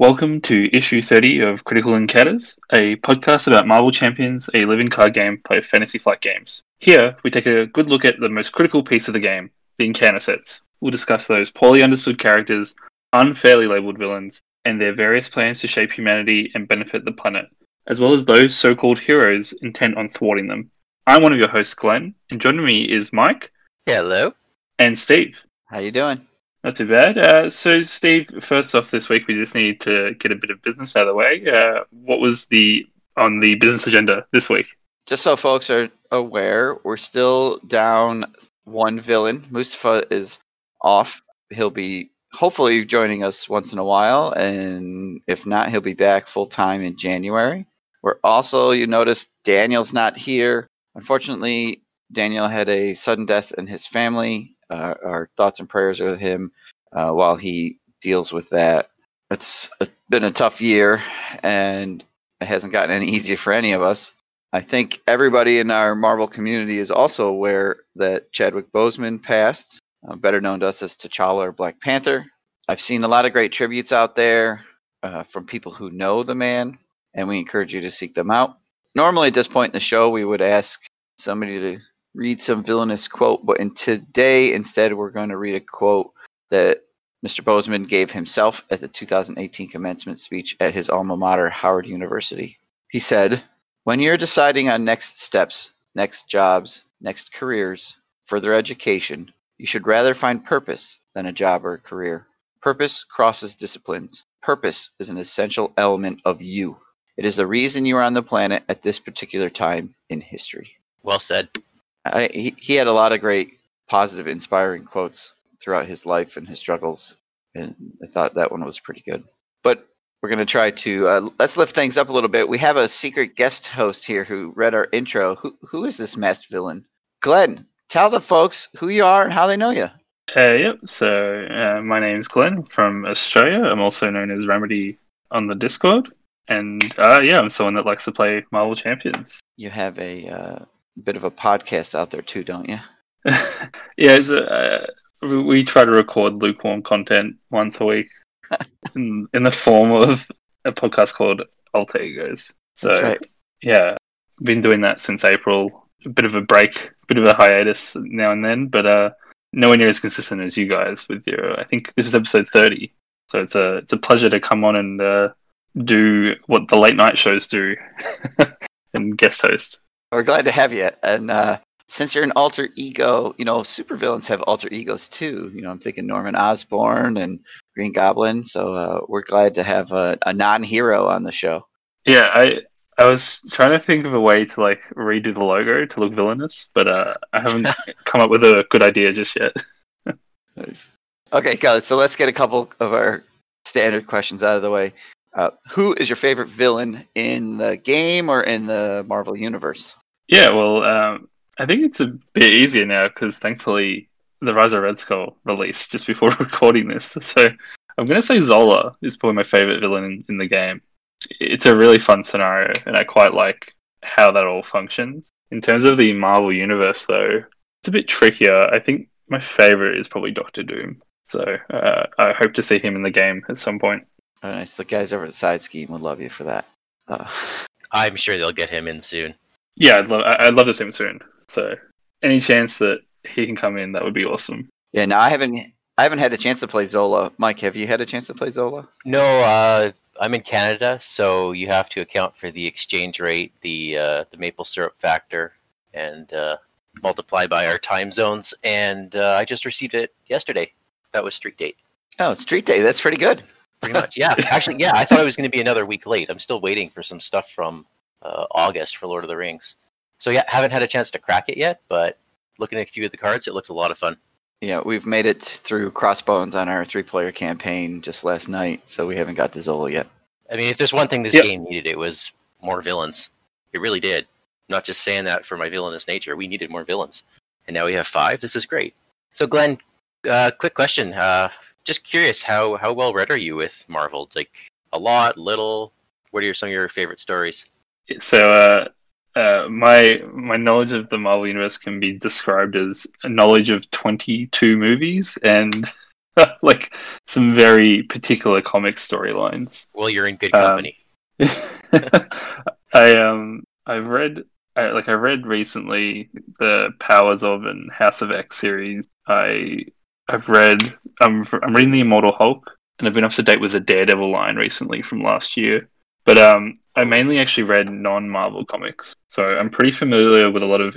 Welcome to issue 30 of Critical Encounters, a podcast about Marvel Champions, a living card game by Fantasy Flight Games. Here, we take a good look at the most critical piece of the game, the encounter sets. We'll discuss those poorly understood characters, unfairly labelled villains, and their various plans to shape humanity and benefit the planet, as well as those so-called heroes intent on thwarting them. I'm one of your hosts, Glenn, and joining me is Mike. Hello. And Steve. How you doing? Not too bad. So, Steve, first off this week, we just need to get a bit of business out of the way. What was on the business agenda this week? Just so folks are aware, we're still down one villain. Mustafa is off. He'll be hopefully joining us once in a while, and if not, he'll be back full-time in January. We're also, you notice, Daniel's not here. Unfortunately, Daniel had a sudden death in his family. Our thoughts and prayers are with him while he deals with that. It's been a tough year, and it hasn't gotten any easier for any of us. I think everybody in our Marvel community is also aware that Chadwick Boseman passed, better known to us as T'Challa or Black Panther. I've seen a lot of great tributes out there from people who know the man, and we encourage you to seek them out. Normally at this point in the show, we would ask somebody to read some villainous quote, but today instead we're going to read a quote that Mr. Boseman gave himself at the 2018 commencement speech at his alma mater, Howard University. He said, "When you're deciding on next steps, next jobs, next careers, further education, you should rather find purpose than a job or a career. Purpose crosses disciplines. Purpose is an essential element of you. It is the reason you are on the planet at this particular time in history." Well said. He had a lot of great, positive, inspiring quotes throughout his life and his struggles, and I thought that one was pretty good. But we're going to try to let's lift things up a little bit. We have a secret guest host here who read our intro. Who is this masked villain? Glenn, tell the folks who you are and how they know you. Yep. So my name's Glenn from Australia. I'm also known as Remedy on the Discord, and I'm someone that likes to play Marvel Champions. You have a bit of a podcast out there too, don't you? We try to record lukewarm content once a week in the form of a podcast called Alter Egos. So right. Yeah, been doing that since April. A bit of a break, a bit of a hiatus now and then, but nowhere near as consistent as you guys with your. I think this is episode 30, so it's a pleasure to come on and do what the late night shows do and guest host. We're glad to have you. And since you're an alter ego, supervillains have alter egos too. I'm thinking Norman Osborn and Green Goblin. So we're glad to have a non-hero on the show. Yeah, I was trying to think of a way to redo the logo to look villainous, but I haven't come up with a good idea just yet. Nice. Okay, so let's get a couple of our standard questions out of the way. Who is your favorite villain in the game or in the Marvel Universe? Yeah, well, I think it's a bit easier now because thankfully the Rise of Red Skull released just before recording this. So I'm going to say Zola is probably my favorite villain in the game. It's a really fun scenario and I quite like how that all functions. In terms of the Marvel Universe, though, it's a bit trickier. I think my favorite is probably Doctor Doom. So I hope to see him in the game at some point. Oh, nice. The guys over at Side Scheme would love you for that. I'm sure they'll get him in soon. Yeah, I'd love to see him soon. So any chance that he can come in, that would be awesome. Yeah, no, I haven't had a chance to play Zola. Mike, have you had a chance to play Zola? No, I'm in Canada, so you have to account for the exchange rate, the maple syrup factor, and multiply by our time zones. And I just received it yesterday. That was Street Date. Oh, Street Date. That's pretty good. Pretty much, yeah. Actually, yeah, I thought I was going to be another week late. I'm still waiting for some stuff from August for Lord of the Rings. So yeah, haven't had a chance to crack it yet, but looking at a few of the cards, it looks a lot of fun. Yeah, we've made it through Crossbones on our three-player campaign just last night, so we haven't got to Zola yet. I mean, if there's one thing this game needed, it was more villains. It really did. I'm not just saying that for my villainous nature. We needed more villains. And now we have 5. This is great. So Glenn, quick question. Just curious, how well read are you with Marvel? Like a lot, little. What are some of your favorite stories? So my knowledge of the Marvel Universe can be described as a knowledge of 22 movies and like some very particular comic storylines. Well, you're in good company. I read recently the Powers of and House of X series. I'm reading The Immortal Hulk, and I've been up to date with the Daredevil line recently from last year. But I mainly actually read non-Marvel comics, so I'm pretty familiar with a lot of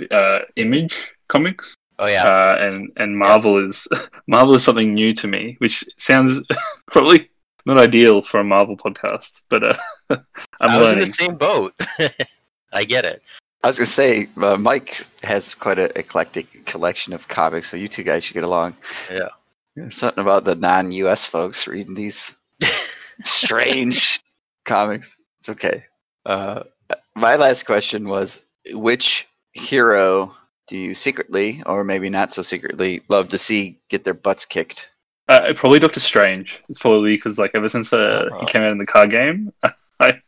Image comics. Oh yeah, and Marvel is something new to me, which sounds probably not ideal for a Marvel podcast. But I was learning. In the same boat. I get it. I was going to say, Mike has quite an eclectic collection of comics, so you two guys should get along. Yeah. Something about the non-US folks reading these strange comics. It's okay. My last question was, which hero do you secretly, or maybe not so secretly, love to see get their butts kicked? Probably Doctor Strange. It's probably because, like, ever since he came out in the card game,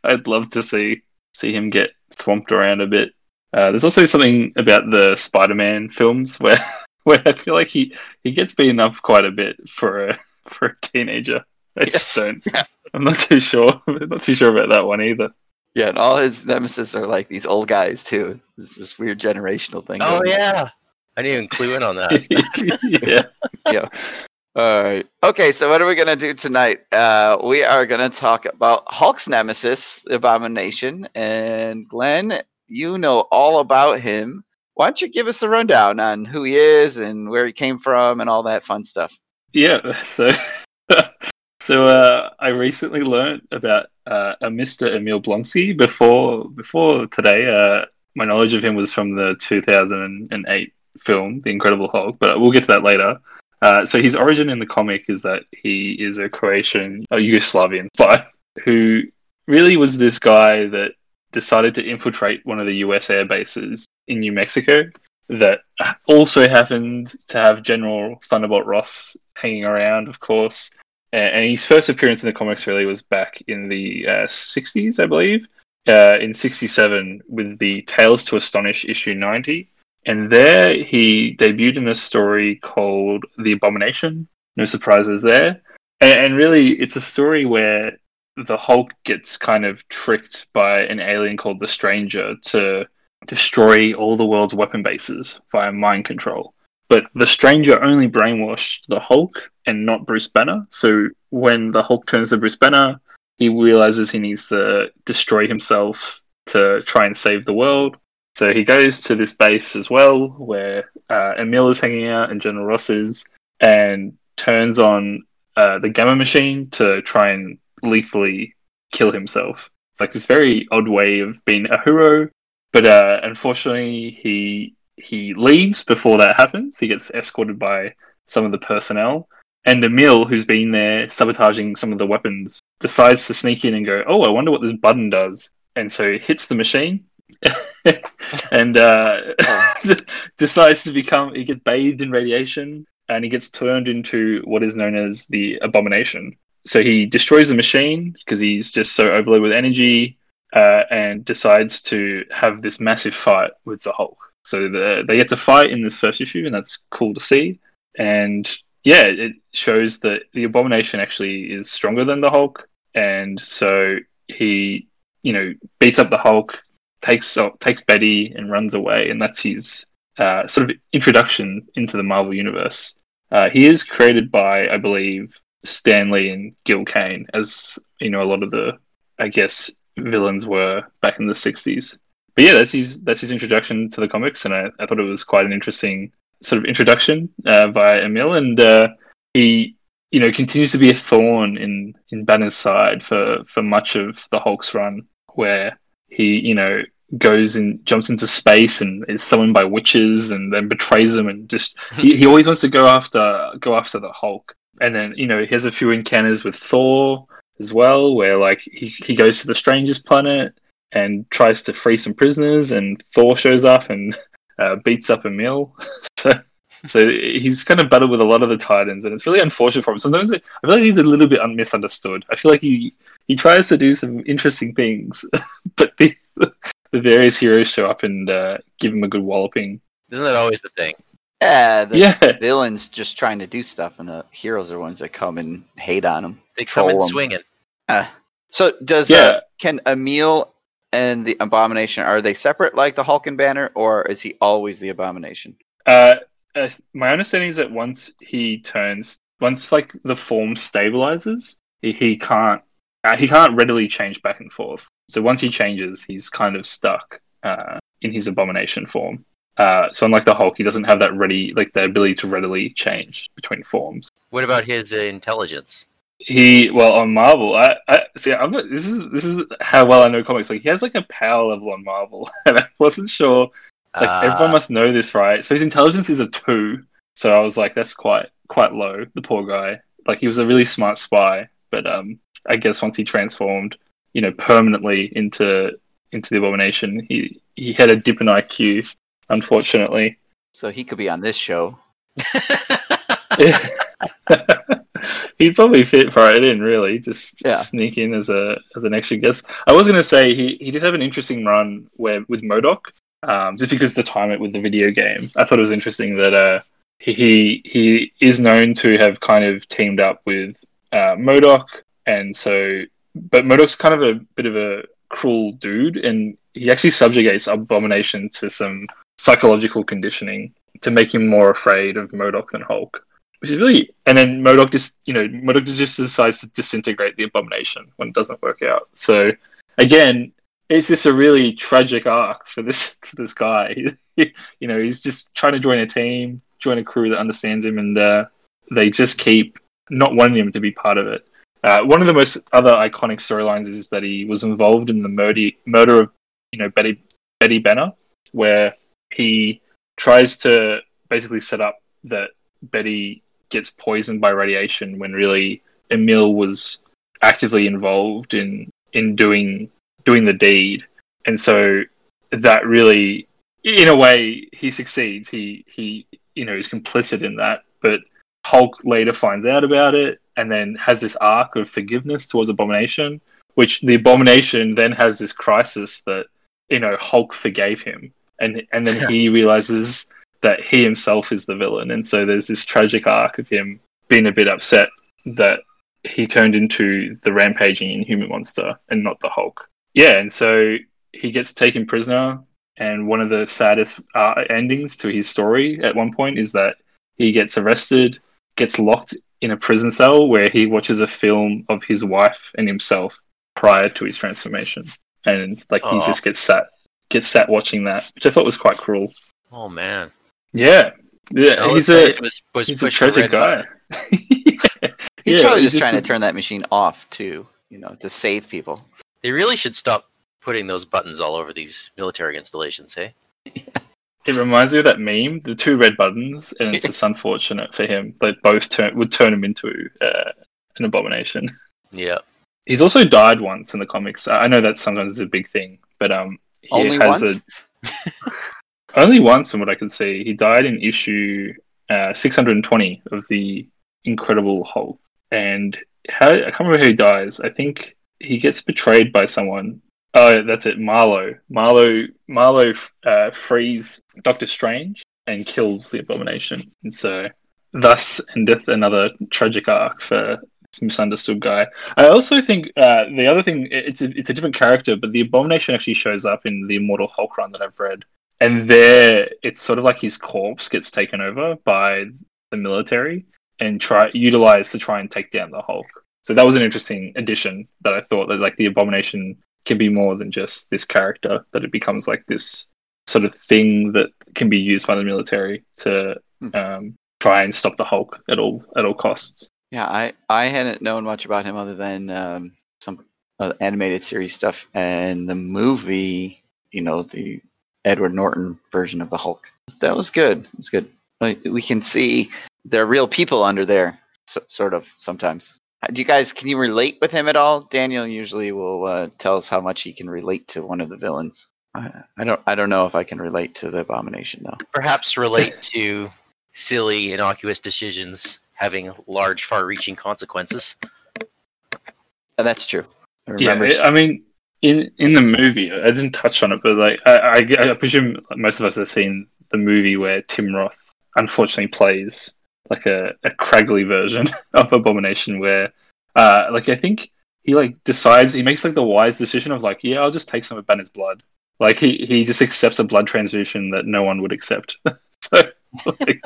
I'd love to see him get thwomped around a bit. There's also something about the Spider-Man films where I feel like he gets beaten up quite a bit for a teenager. I'm not too sure about that one either. Yeah, and all his nemesis are like these old guys too. It's this weird generational thing. Oh yeah, I didn't even clue in on that. Yeah. All right. Okay, so what are we going to do tonight? We are going to talk about Hulk's nemesis, Abomination. And Glenn, you know all about him. Why don't you give us a rundown on who he is and where he came from and all that fun stuff? Yeah, so I recently learned about a Mr. Emil Blonsky. Before today, my knowledge of him was from the 2008 film, The Incredible Hulk, but we'll get to that later. So his origin in the comic is that he is a Croatian, a Yugoslavian spy, who really was this guy that decided to infiltrate one of the US air bases in New Mexico that also happened to have General Thunderbolt Ross hanging around, of course. And his first appearance in the comics really was back in the 60s, I believe, in 67 with the Tales to Astonish issue 90. And there he debuted in a story called The Abomination. No surprises there. And really, it's a story where the Hulk gets kind of tricked by an alien called the Stranger to destroy all the world's weapon bases via mind control. But the Stranger only brainwashed the Hulk and not Bruce Banner. So when the Hulk turns to Bruce Banner, he realizes he needs to destroy himself to try and save the world. So he goes to this base as well, where Emil is hanging out and General Ross is, and turns on the gamma machine to try and lethally kill himself. It's like this very odd way of being a hero, but unfortunately he leaves before that happens. He gets escorted by some of the personnel, and Emil, who's been there sabotaging some of the weapons, decides to sneak in and go, "Oh, I wonder what this button does," and so he hits the machine. And decides to become. He gets bathed in radiation, and he gets turned into what is known as the Abomination. So he destroys the machine because he's just so overloaded with energy, and decides to have this massive fight with the Hulk. So they get to fight in this first issue, and that's cool to see. And yeah, it shows that the Abomination actually is stronger than the Hulk, and so he, beats up the Hulk. Takes Betty and runs away, and that's his sort of introduction into the Marvel Universe. He is created by, I believe, Stan Lee and Gil Kane, as a lot of the, I guess, villains were back in the 60s. But yeah, that's his introduction to the comics, and I thought it was quite an interesting sort of introduction by Emil, and he continues to be a thorn in Banner's side for much of the Hulk's run, where he, goes and jumps into space and is summoned by witches and then betrays them, and just he always wants to go after the Hulk. And then, he has a few encounters with Thor as well, where like he goes to the Stranger's planet and tries to free some prisoners, and Thor shows up and beats up Emil. So he's kind of battled with a lot of the Titans, and it's really unfortunate for him. Sometimes I feel like he's a little bit misunderstood. I feel like he tries to do some interesting things, but the various heroes show up and give him a good walloping. Isn't that always the thing? The villains just trying to do stuff, and the heroes are ones that come and hate on them. They come in swinging. So does can Emil and the Abomination, are they separate like the Hulk and Banner, or is he always the Abomination? My understanding is that once he turns, once the form stabilizes, he can't readily change back and forth. So once he changes, he's kind of stuck in his Abomination form. So unlike the Hulk, he doesn't have that the ability to readily change between forms. What about his intelligence? On Marvel, this is how well I know comics. He has a power level on Marvel, and I wasn't sure. Everyone must know this, right? So his intelligence is a 2. So I was like, that's quite low. The poor guy. He was a really smart spy, but I guess once he transformed, permanently into the Abomination, he had a dip in IQ. Unfortunately. So he could be on this show. He'd probably fit right in, really. Just sneak in as an extra guest. I was going to say, he did have an interesting run with MODOK, just because the time with the video game. I thought it was interesting that he is known to have kind of teamed up with MODOK, but MODOK's kind of a bit of a cruel dude, and he actually subjugates Abomination to some psychological conditioning to make him more afraid of MODOK than Hulk, which is really. And then MODOK just decides to disintegrate the Abomination when it doesn't work out. So again, it's just a really tragic arc for this guy. He's just trying to join a crew that understands him, and they just keep not wanting him to be part of it. One of the most other iconic storylines is that he was involved in the murder of Betty Banner, where he tries to basically set up that Betty gets poisoned by radiation, when really Emil was actively involved in doing the deed. And so that really, in a way, he succeeds. He is complicit in that, but Hulk later finds out about it and then has this arc of forgiveness towards Abomination, which the Abomination then has this crisis that Hulk forgave him, and then he realizes that he himself is the villain. And so there's this tragic arc of him being a bit upset that he turned into the rampaging inhuman monster and not the Hulk. Yeah, and so he gets taken prisoner, and one of the saddest endings to his story at one point is that he gets arrested, gets locked in a prison cell where he watches a film of his wife and himself prior to his transformation. And he just gets sat watching that, which I thought was quite cruel. Oh man, yeah. He's a tragic guy. He's probably just trying to turn that machine off too, to save people. They really should stop putting those buttons all over these military installations, hey? It reminds me of that meme, the 2 red buttons, and it's just unfortunate for him. They both would turn him into an Abomination. Yeah. He's also died once in the comics. I know that sometimes is a big thing, but he only has once? Only once, from what I could see. He died in issue 620 of The Incredible Hulk. And I can't remember how he dies. I think he gets betrayed by someone. Oh, that's it, Marlo. Marlo frees Doctor Strange and kills the Abomination. And so, thus endeth another tragic arc for misunderstood guy. I also think the other thing, it's a different character, but the Abomination actually shows up in the Immortal Hulk run that I've read, and there it's sort of like his corpse gets taken over by the military and utilized to try and take down the Hulk. So that was an interesting addition that I thought that the Abomination can be more than just this character, that it becomes this sort of thing that can be used by the military to try and stop the Hulk at all costs. Yeah, I hadn't known much about him other than some animated series stuff and the movie, the Edward Norton version of the Hulk. That was good. It was good. We can see there are real people under there, sort of, sometimes. Do you guys, can you relate with him at all? Daniel usually will tell us how much he can relate to one of the villains. I don't know if I can relate to the Abomination, though. Perhaps relate to silly, innocuous decisions having large, far-reaching consequences. Oh, that's true. In the movie, I didn't touch on it, but I presume most of us have seen the movie where Tim Roth unfortunately plays like a craggly version of Abomination, where like I think he like decides, he makes like the wise decision of like, yeah, I'll just take some of Banner's blood. Like he just accepts a blood transfusion that no one would accept. So like,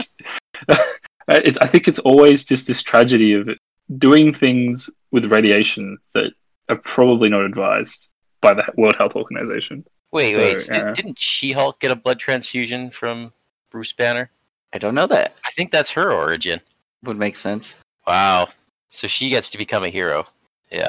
I think it's always just this tragedy of doing things with radiation that are probably not advised by the World Health Organization. Wait, so, didn't She-Hulk get a blood transfusion from Bruce Banner? I don't know that. I think that's her origin. Would make sense. Wow. So she gets to become a hero. Yeah.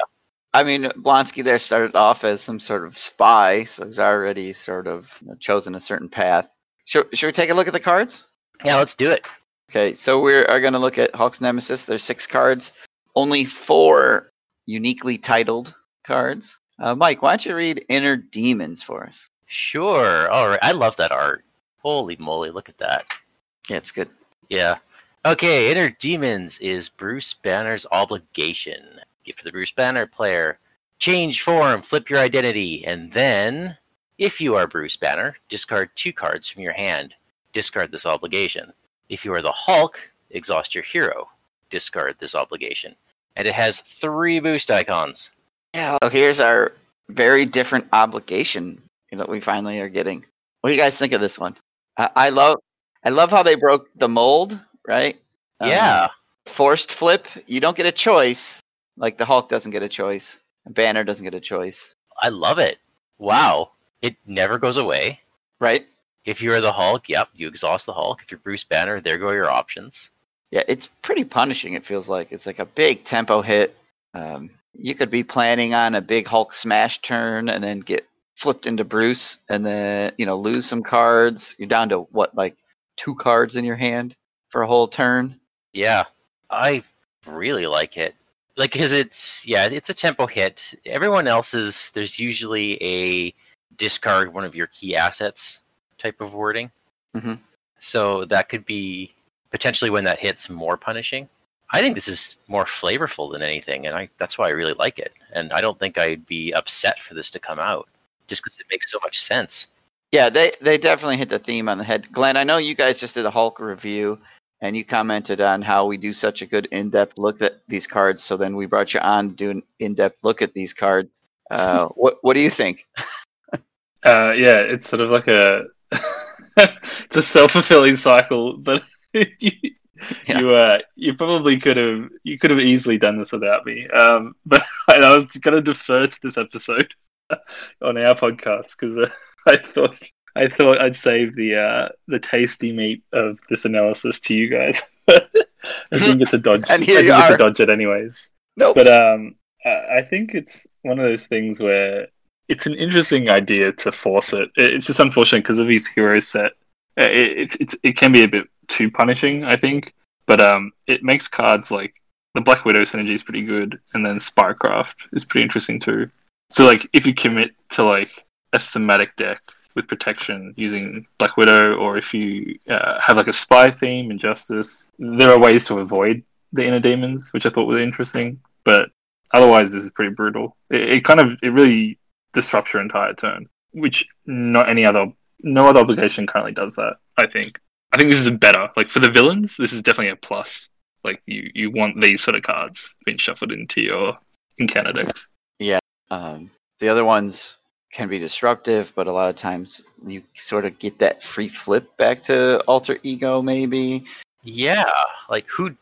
I mean, Blonsky there started off as some sort of spy, so he's already sort of chosen a certain path. Should we take a look at the cards? Yeah, let's do it. Okay, so we are going to look at Hulk's Nemesis. There's 6 cards. Only 4 uniquely titled cards. Mike, why don't you read Inner Demons for us? Sure. All right. I love that art. Holy moly, look at that. Yeah, it's good. Yeah. Okay, Inner Demons is Bruce Banner's obligation. Gift for the Bruce Banner player. Change form, flip your identity, and then, if you are Bruce Banner, discard 2 cards from your hand. Discard this obligation. If you are the Hulk, exhaust your hero. Discard this obligation. And it has 3 boost icons. Yeah, so here's our very different obligation that we finally are getting. What do you guys think of this one? I love how they broke the mold, right? Yeah. Forced flip. You don't get a choice. Like, the Hulk doesn't get a choice. Banner doesn't get a choice. I love it. Wow. It never goes away. Right. If you're the Hulk, yep, you exhaust the Hulk. If you're Bruce Banner, there go your options. Yeah, it's pretty punishing, it feels like. It's like a big tempo hit. You could be planning on a big Hulk smash turn and then get flipped into Bruce and then, lose some cards. You're down to, what, like 2 cards in your hand for a whole turn? Yeah, I really like it. Like, because it's a tempo hit. Everyone else's, there's usually a discard one of your key assets type of wording. Mm-hmm. So that could be potentially when that hits more punishing. I think this is more flavorful than anything, and that's why I really like it. And I don't think I'd be upset for this to come out, just because it makes so much sense. Yeah, they definitely hit the theme on the head. Glenn, I know you guys just did a Hulk review, and you commented on how we do such a good in-depth look at these cards, so then we brought you on to do an in-depth look at these cards. What do you think? Yeah, it's sort of like a it's a self-fulfilling cycle, but you could have easily done this without me. But I was going to defer to this episode on our podcast because I thought I'd save the tasty meat of this analysis to you guys. I didn't get to dodge it anyways. Nope. But I think it's one of those things where it's an interesting idea to force it. It's just unfortunate because of his hero set. It can be a bit too punishing, I think. But it makes cards like the Black Widow synergy is pretty good, and then Spycraft is pretty interesting too. So like if you commit to like a thematic deck with protection using Black Widow, or if you have like a spy theme, Injustice, there are ways to avoid the Inner Demons, which I thought were interesting. But otherwise, this is pretty brutal. It really disrupts your entire turn, which no other obligation currently does that. I think this is better. Like for the villains, this is definitely a plus. Like you want these sort of cards being shuffled into your encounter decks. Yeah. The other ones can be disruptive, but a lot of times you sort of get that free flip back to Alter Ego, maybe. Yeah, like who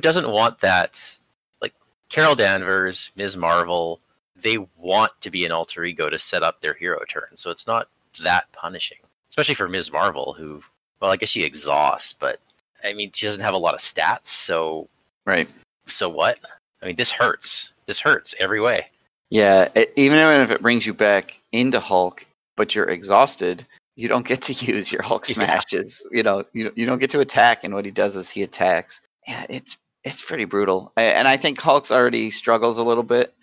doesn't want that? Like Carol Danvers, Ms. Marvel, they want to be an Alter Ego to set up their hero turn, so it's not that punishing, especially for Ms. Marvel, who, well, I guess she exhausts, but I mean, she doesn't have a lot of stats, so right. So what? I mean, this hurts. This hurts every way. Yeah, even if it brings you back into Hulk, but you're exhausted, you don't get to use your Hulk smashes. Yeah. You don't get to attack, and what he does is he attacks. Yeah, it's pretty brutal. And I think Hulk's already struggles a little bit.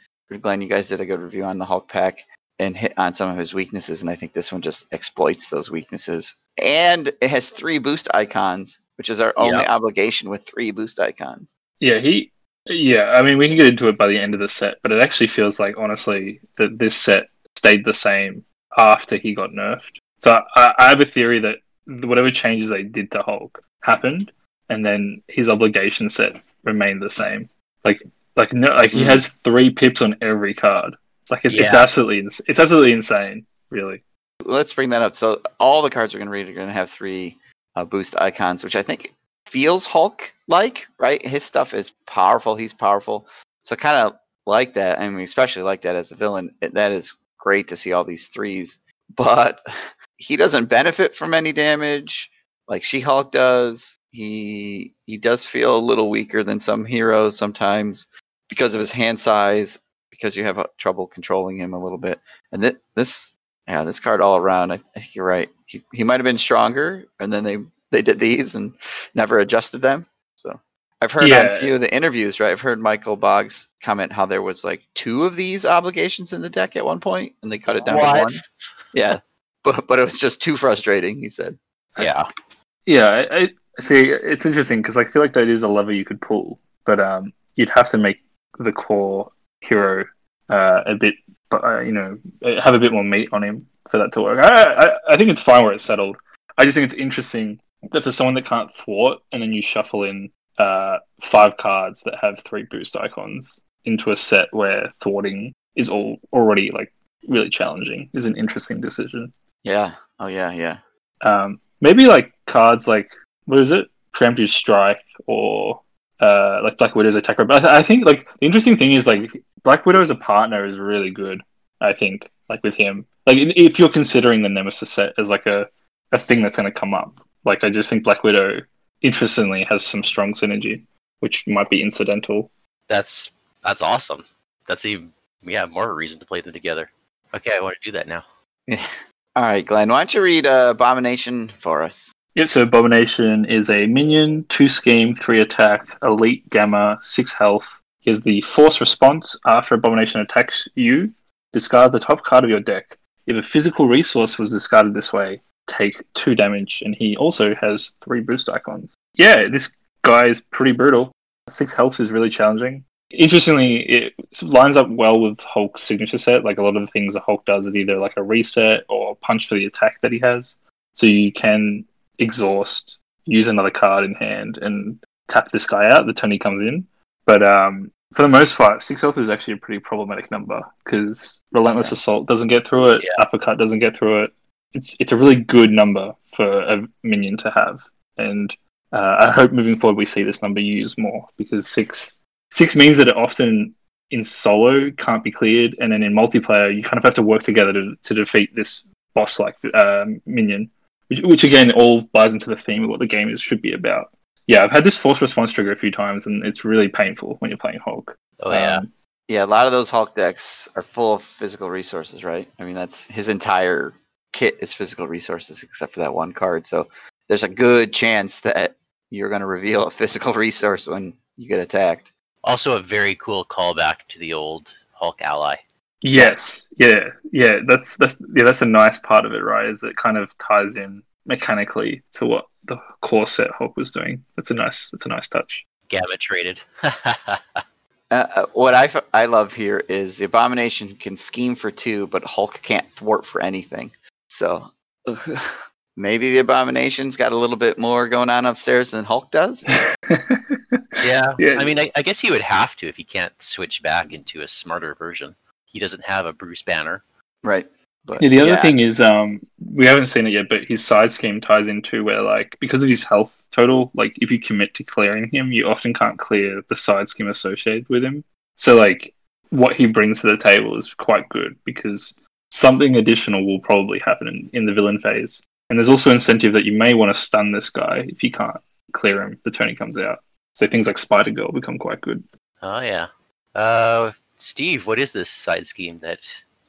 Glenn, you guys did a good review on the Hulk pack and hit on some of his weaknesses, and I think this one just exploits those weaknesses. And it has 3 boost icons, which is our only obligation with 3 boost icons. Yeah, I mean, we can get into it by the end of the set, but it actually feels like, honestly, that this set stayed the same after he got nerfed. So I have a theory that whatever changes they did to Hulk happened, and then his obligation set remained the same. He has 3 pips on every card. It's absolutely insane, really. Let's bring that up. So all the cards we're going to read are going to have 3 boost icons, which I think feels Hulk-like, right? His stuff is powerful. He's powerful. So kind of like that. I mean, especially like that as a villain. That is great to see all these 3s. But he doesn't benefit from any damage like She-Hulk does. He does feel a little weaker than some heroes sometimes because of his hand size, because you have trouble controlling him a little bit. And this card all around, I think you're right. He might have been stronger, and then they did these and never adjusted them. So I've heard on a few of the interviews, right? I've heard Michael Boggs comment how there was like 2 of these obligations in the deck at one point, and they cut it down to 1. Yeah, but it was just too frustrating, he said. Yeah. See, it's interesting because I feel like that is a lever you could pull, but you'd have to make the core hero a bit, have a bit more meat on him for that to work. I think it's fine where it's settled. I just think it's interesting that for someone that can't thwart, and then you shuffle in 5 cards that have 3 boost icons into a set where thwarting is already like really challenging is an interesting decision. Yeah. Oh yeah. Yeah. Maybe like cards like, what is it? Preemptive Strike or like Black Widow's Attack. But I think like the interesting thing is like Black Widow as a partner is really good. I think like with him, like if you're considering the Nemesis set as like a thing that's going to come up, like I just think Black Widow interestingly has some strong synergy, which might be incidental. That's awesome. That's even more reason to play them together. Okay, I want to do that now. Yeah. All right, Glenn, why don't you read Abomination for us? Yep, so Abomination is a minion, 2 scheme, 3 attack, elite gamma, 6 health. He has the force response. After Abomination attacks you, discard the top card of your deck. If a physical resource was discarded this way, take 2 damage. And he also has 3 boost icons. Yeah, this guy is pretty brutal. 6 health is really challenging. Interestingly, it lines up well with Hulk's signature set. Like a lot of the things that Hulk does is either like a reset or punch for the attack that he has. So you can exhaust, use another card in hand, and tap this guy out the turn he comes in. But for the most part, 6 health is actually a pretty problematic number because Relentless Assault doesn't get through it, Uppercut doesn't get through it. It's a really good number for a minion to have, and I hope moving forward we see this number used more because 6 means that it often in solo can't be cleared, and then in multiplayer you kind of have to work together to defeat this boss-like minion. Which again all buys into the theme of what the game should be about. Yeah, I've had this force response trigger a few times, and it's really painful when you're playing Hulk. Oh yeah, a lot of those Hulk decks are full of physical resources, right? I mean, that's his entire kit is physical resources, except for that one card. So there's a good chance that you're going to reveal a physical resource when you get attacked. Also, a very cool callback to the old Hulk ally. Yes, yeah. That's a nice part of it, right? Is it kind of ties in mechanically to what the core set Hulk was doing. That's a nice touch. Gamma traded. What I love here is the Abomination can scheme for 2, but Hulk can't thwart for anything. So maybe the Abomination's got a little bit more going on upstairs than Hulk does. Yeah. I mean, I guess he would have to if he can't switch back into a smarter version. He doesn't have a Bruce Banner. Right. But, the other thing is, we haven't seen it yet, but his side scheme ties into where, like, because of his health total, like, if you commit to clearing him, you often can't clear the side scheme associated with him. So, like, what he brings to the table is quite good because something additional will probably happen in the villain phase. And there's also incentive that you may want to stun this guy if you can't clear him the turn he comes out. So things like Spider Girl become quite good. Oh, yeah. Steve, what is this side scheme that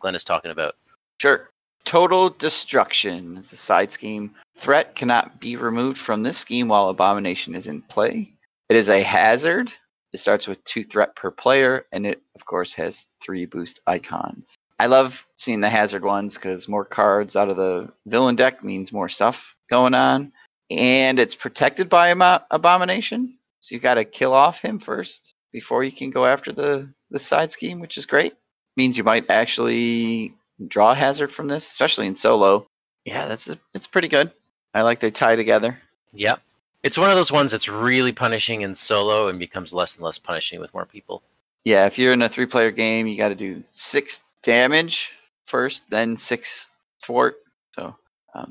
Glenn is talking about? Sure. Total Destruction is a side scheme. Threat cannot be removed from this scheme while Abomination is in play. It is a hazard. It starts with 2 threat per player, and it, of course, has 3 boost icons. I love seeing the hazard ones because more cards out of the villain deck means more stuff going on. And it's protected by Abomination, so you got to kill off him first before you can go after the side scheme, which is great. Means you might actually draw hazard from this, especially in solo. Yeah, it's pretty good. I like they tie together. Yep. It's one of those ones that's really punishing in solo and becomes less and less punishing with more people. Yeah, if you're in a three-player game, you got to do 6 damage first, then 6 thwart. So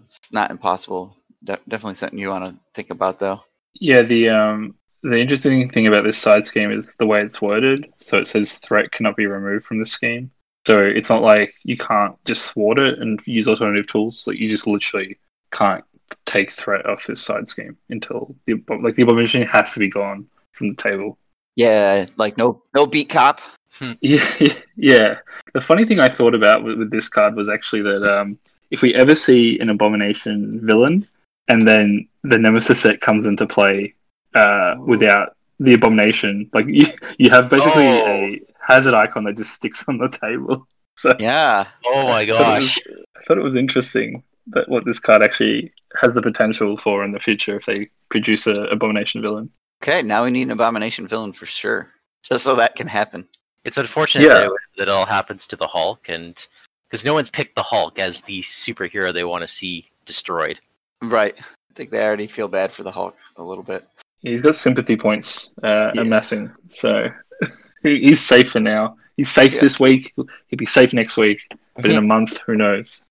it's not impossible. Definitely something you want to think about, though. Yeah, the interesting thing about this side scheme is the way it's worded. So it says threat cannot be removed from the scheme. So it's not like you can't just thwart it and use alternative tools. Like you just literally can't take threat off this side scheme until the abomination has to be gone from the table. Yeah, like no beat cop. Yeah. The funny thing I thought about with this card was actually that if we ever see an abomination villain and then the nemesis set comes into play without the abomination, like you have basically a hazard icon that just sticks on the table. So, yeah. Oh my gosh. I thought it was interesting that what this card actually has the potential for in the future if they produce an abomination villain. Okay, now we need an abomination villain for sure, just so that can happen. It's unfortunate that it all happens to the Hulk, and because no one's picked the Hulk as the superhero they want to see destroyed. Right. I think they already feel bad for the Hulk a little bit. He's got sympathy points amassing, so he's safe for now. He's safe this week. He'll be safe next week, but in a month, who knows?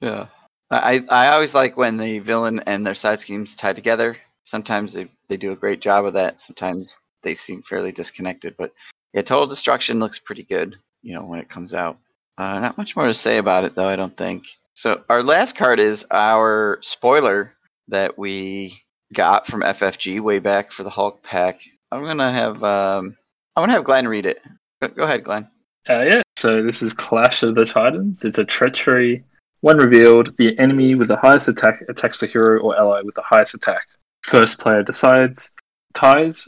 Yeah. I always like when the villain and their side schemes tie together. Sometimes they do a great job of that. Sometimes they seem fairly disconnected. But yeah, Total Destruction looks pretty good, when it comes out. Not much more to say about it, though, I don't think. So our last card is our spoiler that we got from FFG way back for the Hulk pack. I'm gonna have Glenn read it. Go ahead, Glenn. Yeah. So this is Clash of the Titans. It's a treachery. When revealed, the enemy with the highest attack attacks the hero or ally with the highest attack. First player decides. Ties.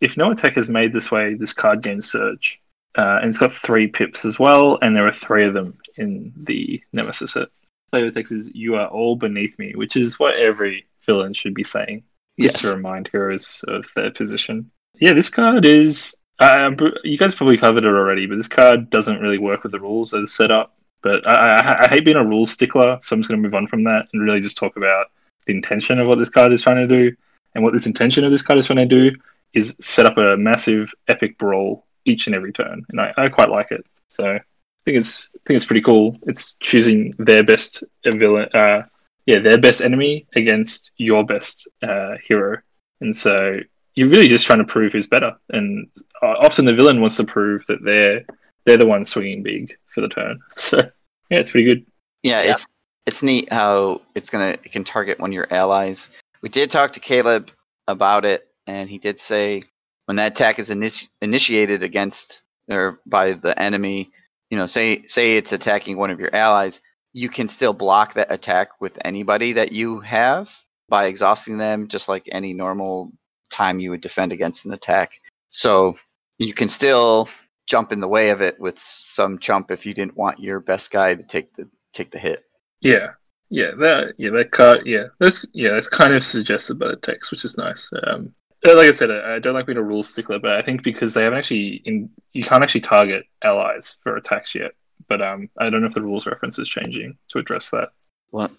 If no attack is made this way, this card gains Surge. And it's got 3 pips as well, and there are 3 of them in the Nemesis set. Flavor text is, "You are all beneath me," which is what every villain should be saying, just to remind heroes of their position. Yeah, this card is... you guys probably covered it already, but this card doesn't really work with the rules as set up. But I hate being a rules stickler, so I'm just going to move on from that and really just talk about the intention of what this card is trying to do. And what this intention of this card is trying to do is set up a massive epic brawl each and every turn. And I quite like it. So I think it's pretty cool. It's choosing their best villain, their best enemy against your best hero. And so you're really just trying to prove who's better. And often the villain wants to prove that they're the ones swinging big for the turn. So yeah, it's pretty good. Yeah. It's neat how it can target one of your allies. We did talk to Caleb about it, and he did say when that attack is initiated against or by the enemy, say it's attacking one of your allies, you can still block that attack with anybody that you have by exhausting them, just like any normal time you would defend against an attack. So you can still jump in the way of it with some chump if you didn't want your best guy to take the hit. That's kind of suggested by the text, which is nice. Like I said, I don't like being a rule stickler, but I think because they haven't actually you can't actually target allies for attacks yet. But I don't know if the rules reference is changing to address that. Well,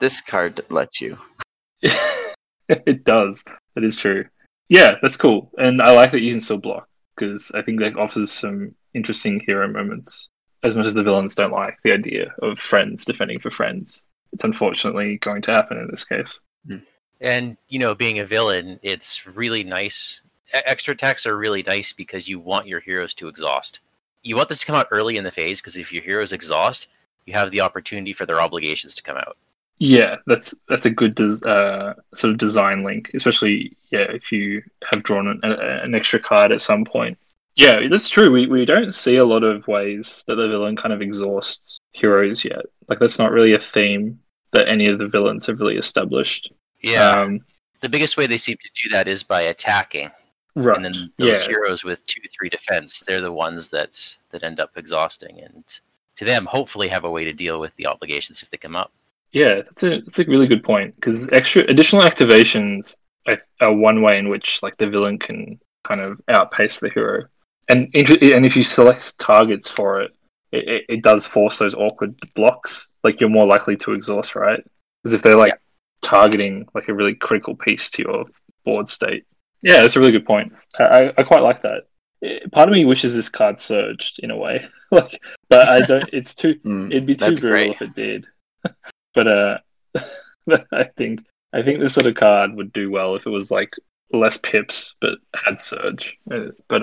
this card lets you. It does. That is true. Yeah, that's cool. And I like that you can still block, because I think that offers some interesting hero moments. As much as the villains don't like the idea of friends defending for friends, it's unfortunately going to happen in this case. And, being a villain, it's really nice. Extra attacks are really nice because you want your heroes to exhaust. You want this to come out early in the phase, because if your heroes exhaust, you have the opportunity for their obligations to come out. Yeah, that's a good sort of design link, especially if you have drawn an extra card at some point. Yeah, that's true. We don't see a lot of ways that the villain kind of exhausts heroes yet. Like, that's not really a theme that any of the villains have really established. Yeah, the biggest way they seem to do that is by attacking. Right. And then those heroes with 2-3 defense, they're the ones that end up exhausting, and to them, hopefully have a way to deal with the obligations if they come up. Yeah, that's a really good point, because additional activations are one way in which like the villain can kind of outpace the hero, and if you select targets for it, it does force those awkward blocks. Like, you're more likely to exhaust, right? Because if they're like targeting like a really critical piece to your board state. Yeah, that's a really good point. I quite like that. Part of me wishes this card surged in a way, like, but I don't. It's too. It'd be too brutal if it did. But I think this sort of card would do well if it was like less pips but had surge. But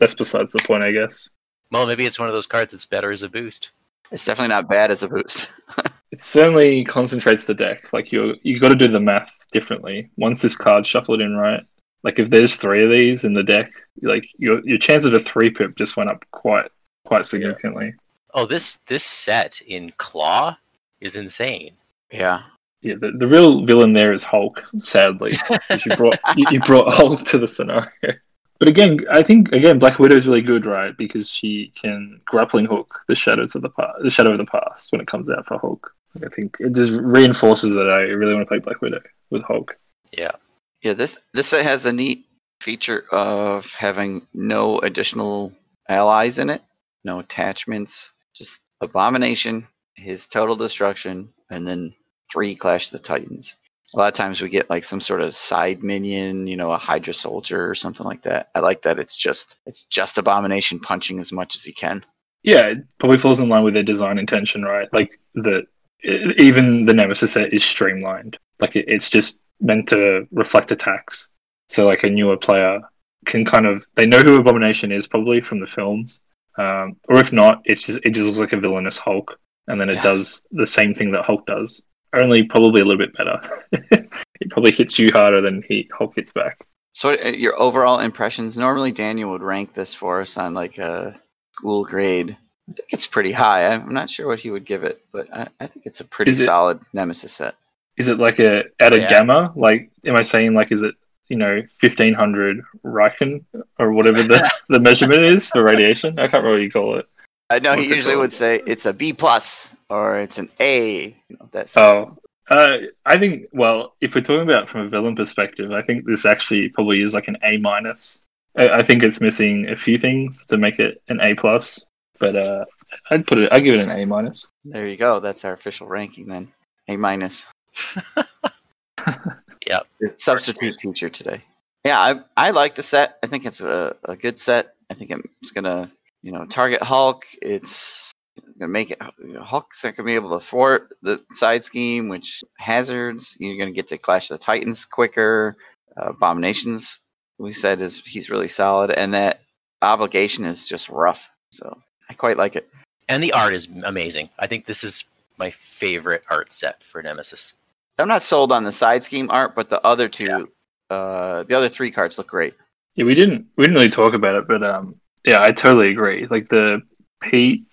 that's besides the point, I guess. Well, maybe it's one of those cards that's better as a boost. It's definitely not bad as a boost. It certainly concentrates the deck. Like you got to do the math differently. Once this card shuffled in right, like if there's three of these in the deck, like your chance of a 3-pip just went up quite significantly. Yeah. Oh, this set in Claw is insane. Yeah. Yeah, the real villain there is Hulk, sadly. you brought Hulk to the scenario. But again, I think Black Widow is really good, right? Because she can grappling hook the shadows of the shadow of the past when it comes out for Hulk. I think it just reinforces that I really want to play Black Widow with Hulk. Yeah, This set has a neat feature of having no additional allies in it, no attachments, just Abomination, his Total Destruction, and then 3 Clash of the Titans. A lot of times we get like some sort of side minion, a Hydra soldier or something like that. I like that it's just Abomination punching as much as he can. Yeah, it probably falls in line with their design intention, right? Like even the Nemesis set is streamlined. Like it's just meant to reflect attacks. So like a newer player can they know who Abomination is probably from the films, or if not, it just looks like a villainous Hulk, and then it does the same thing that Hulk does. Only probably a little bit better. It probably hits you harder than Hulk hits back. So your overall impressions, normally Daniel would rank this for us on like a school grade. I think it's pretty high. I'm not sure what he would give it, but I think it's a pretty solid Nemesis set. Is it like a gamma? Like, am I saying like, is it, 1500 Riken or whatever the measurement is for radiation? I can't really call it. I know he usually would say it's a B+ or it's an A. I think, well, if we're talking about from a villain perspective, I think this actually probably is like an A-. I think it's missing a few things to make it an A+, but I'd give it an A-. There you go. That's our official ranking then. A-. Yeah. Substitute teacher today. Yeah, I like the set. I think it's a good set. I think it's gonna target Hulk. It's gonna make it Hulk's not gonna be able to thwart the side scheme, which hazards. You're gonna get to Clash of the Titans quicker. Abominations, we said, he's really solid, and that Obligation is just rough. So I quite like it. And the art is amazing. I think this is my favorite art set for Nemesis. I'm not sold on the side scheme art, but the other two, the other 3 cards look great. Yeah, we didn't really talk about it, but yeah, I totally agree. Like the Peter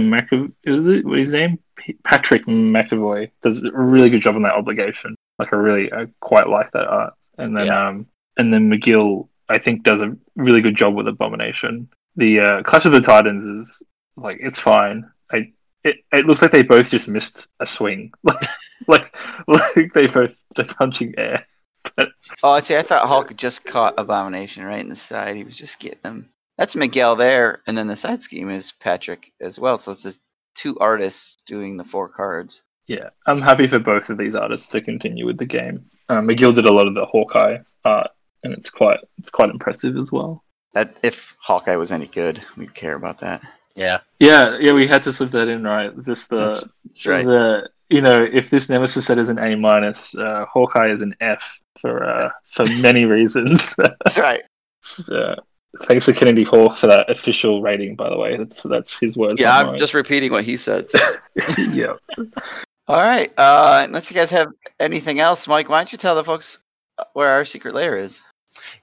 McAvoy, is it? What is his name? Patrick McAvoy does a really good job on that Obligation. Like I quite like that art. And then Miguel, I think, does a really good job with Abomination. The Clash of the Titans is like, it's fine. It looks like they both just missed a swing. like they both are punching air. But... Oh, actually, I thought Hulk just caught Abomination right in the side. He was just getting them. That's Miguel there, and then the side scheme is Patrick as well. So it's just 2 artists doing the 4 cards. Yeah, I'm happy for both of these artists to continue with the game. Miguel did a lot of the Hawkeye art, and it's quite impressive as well. That, if Hawkeye was any good, we'd care about that. Yeah. We had to slip that in, right? Just that's right. The if this Nemesis set is an A-, Hawkeye is an F for many reasons. That's right. So, thanks to Kennedy Hawk for that official rating, by the way. That's his words. Yeah, I'm just repeating what he said. So. Yeah. All right. Unless you guys have anything else, Mike, why don't you tell the folks where our secret lair is?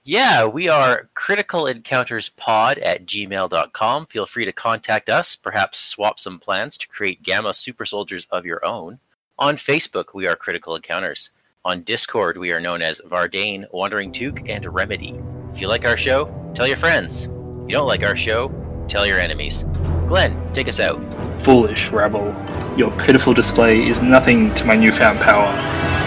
Yeah, we are criticalencounterspod@gmail.com. Feel free to contact us, perhaps swap some plans to create Gamma Super Soldiers of your own. On Facebook, we are Critical Encounters. On Discord, we are known as Vardane, Wandering Took, and Remedy. If you like our show, tell your friends. If you don't like our show, tell your enemies. Glenn, take us out. Foolish rabble, your pitiful display is nothing to my newfound power.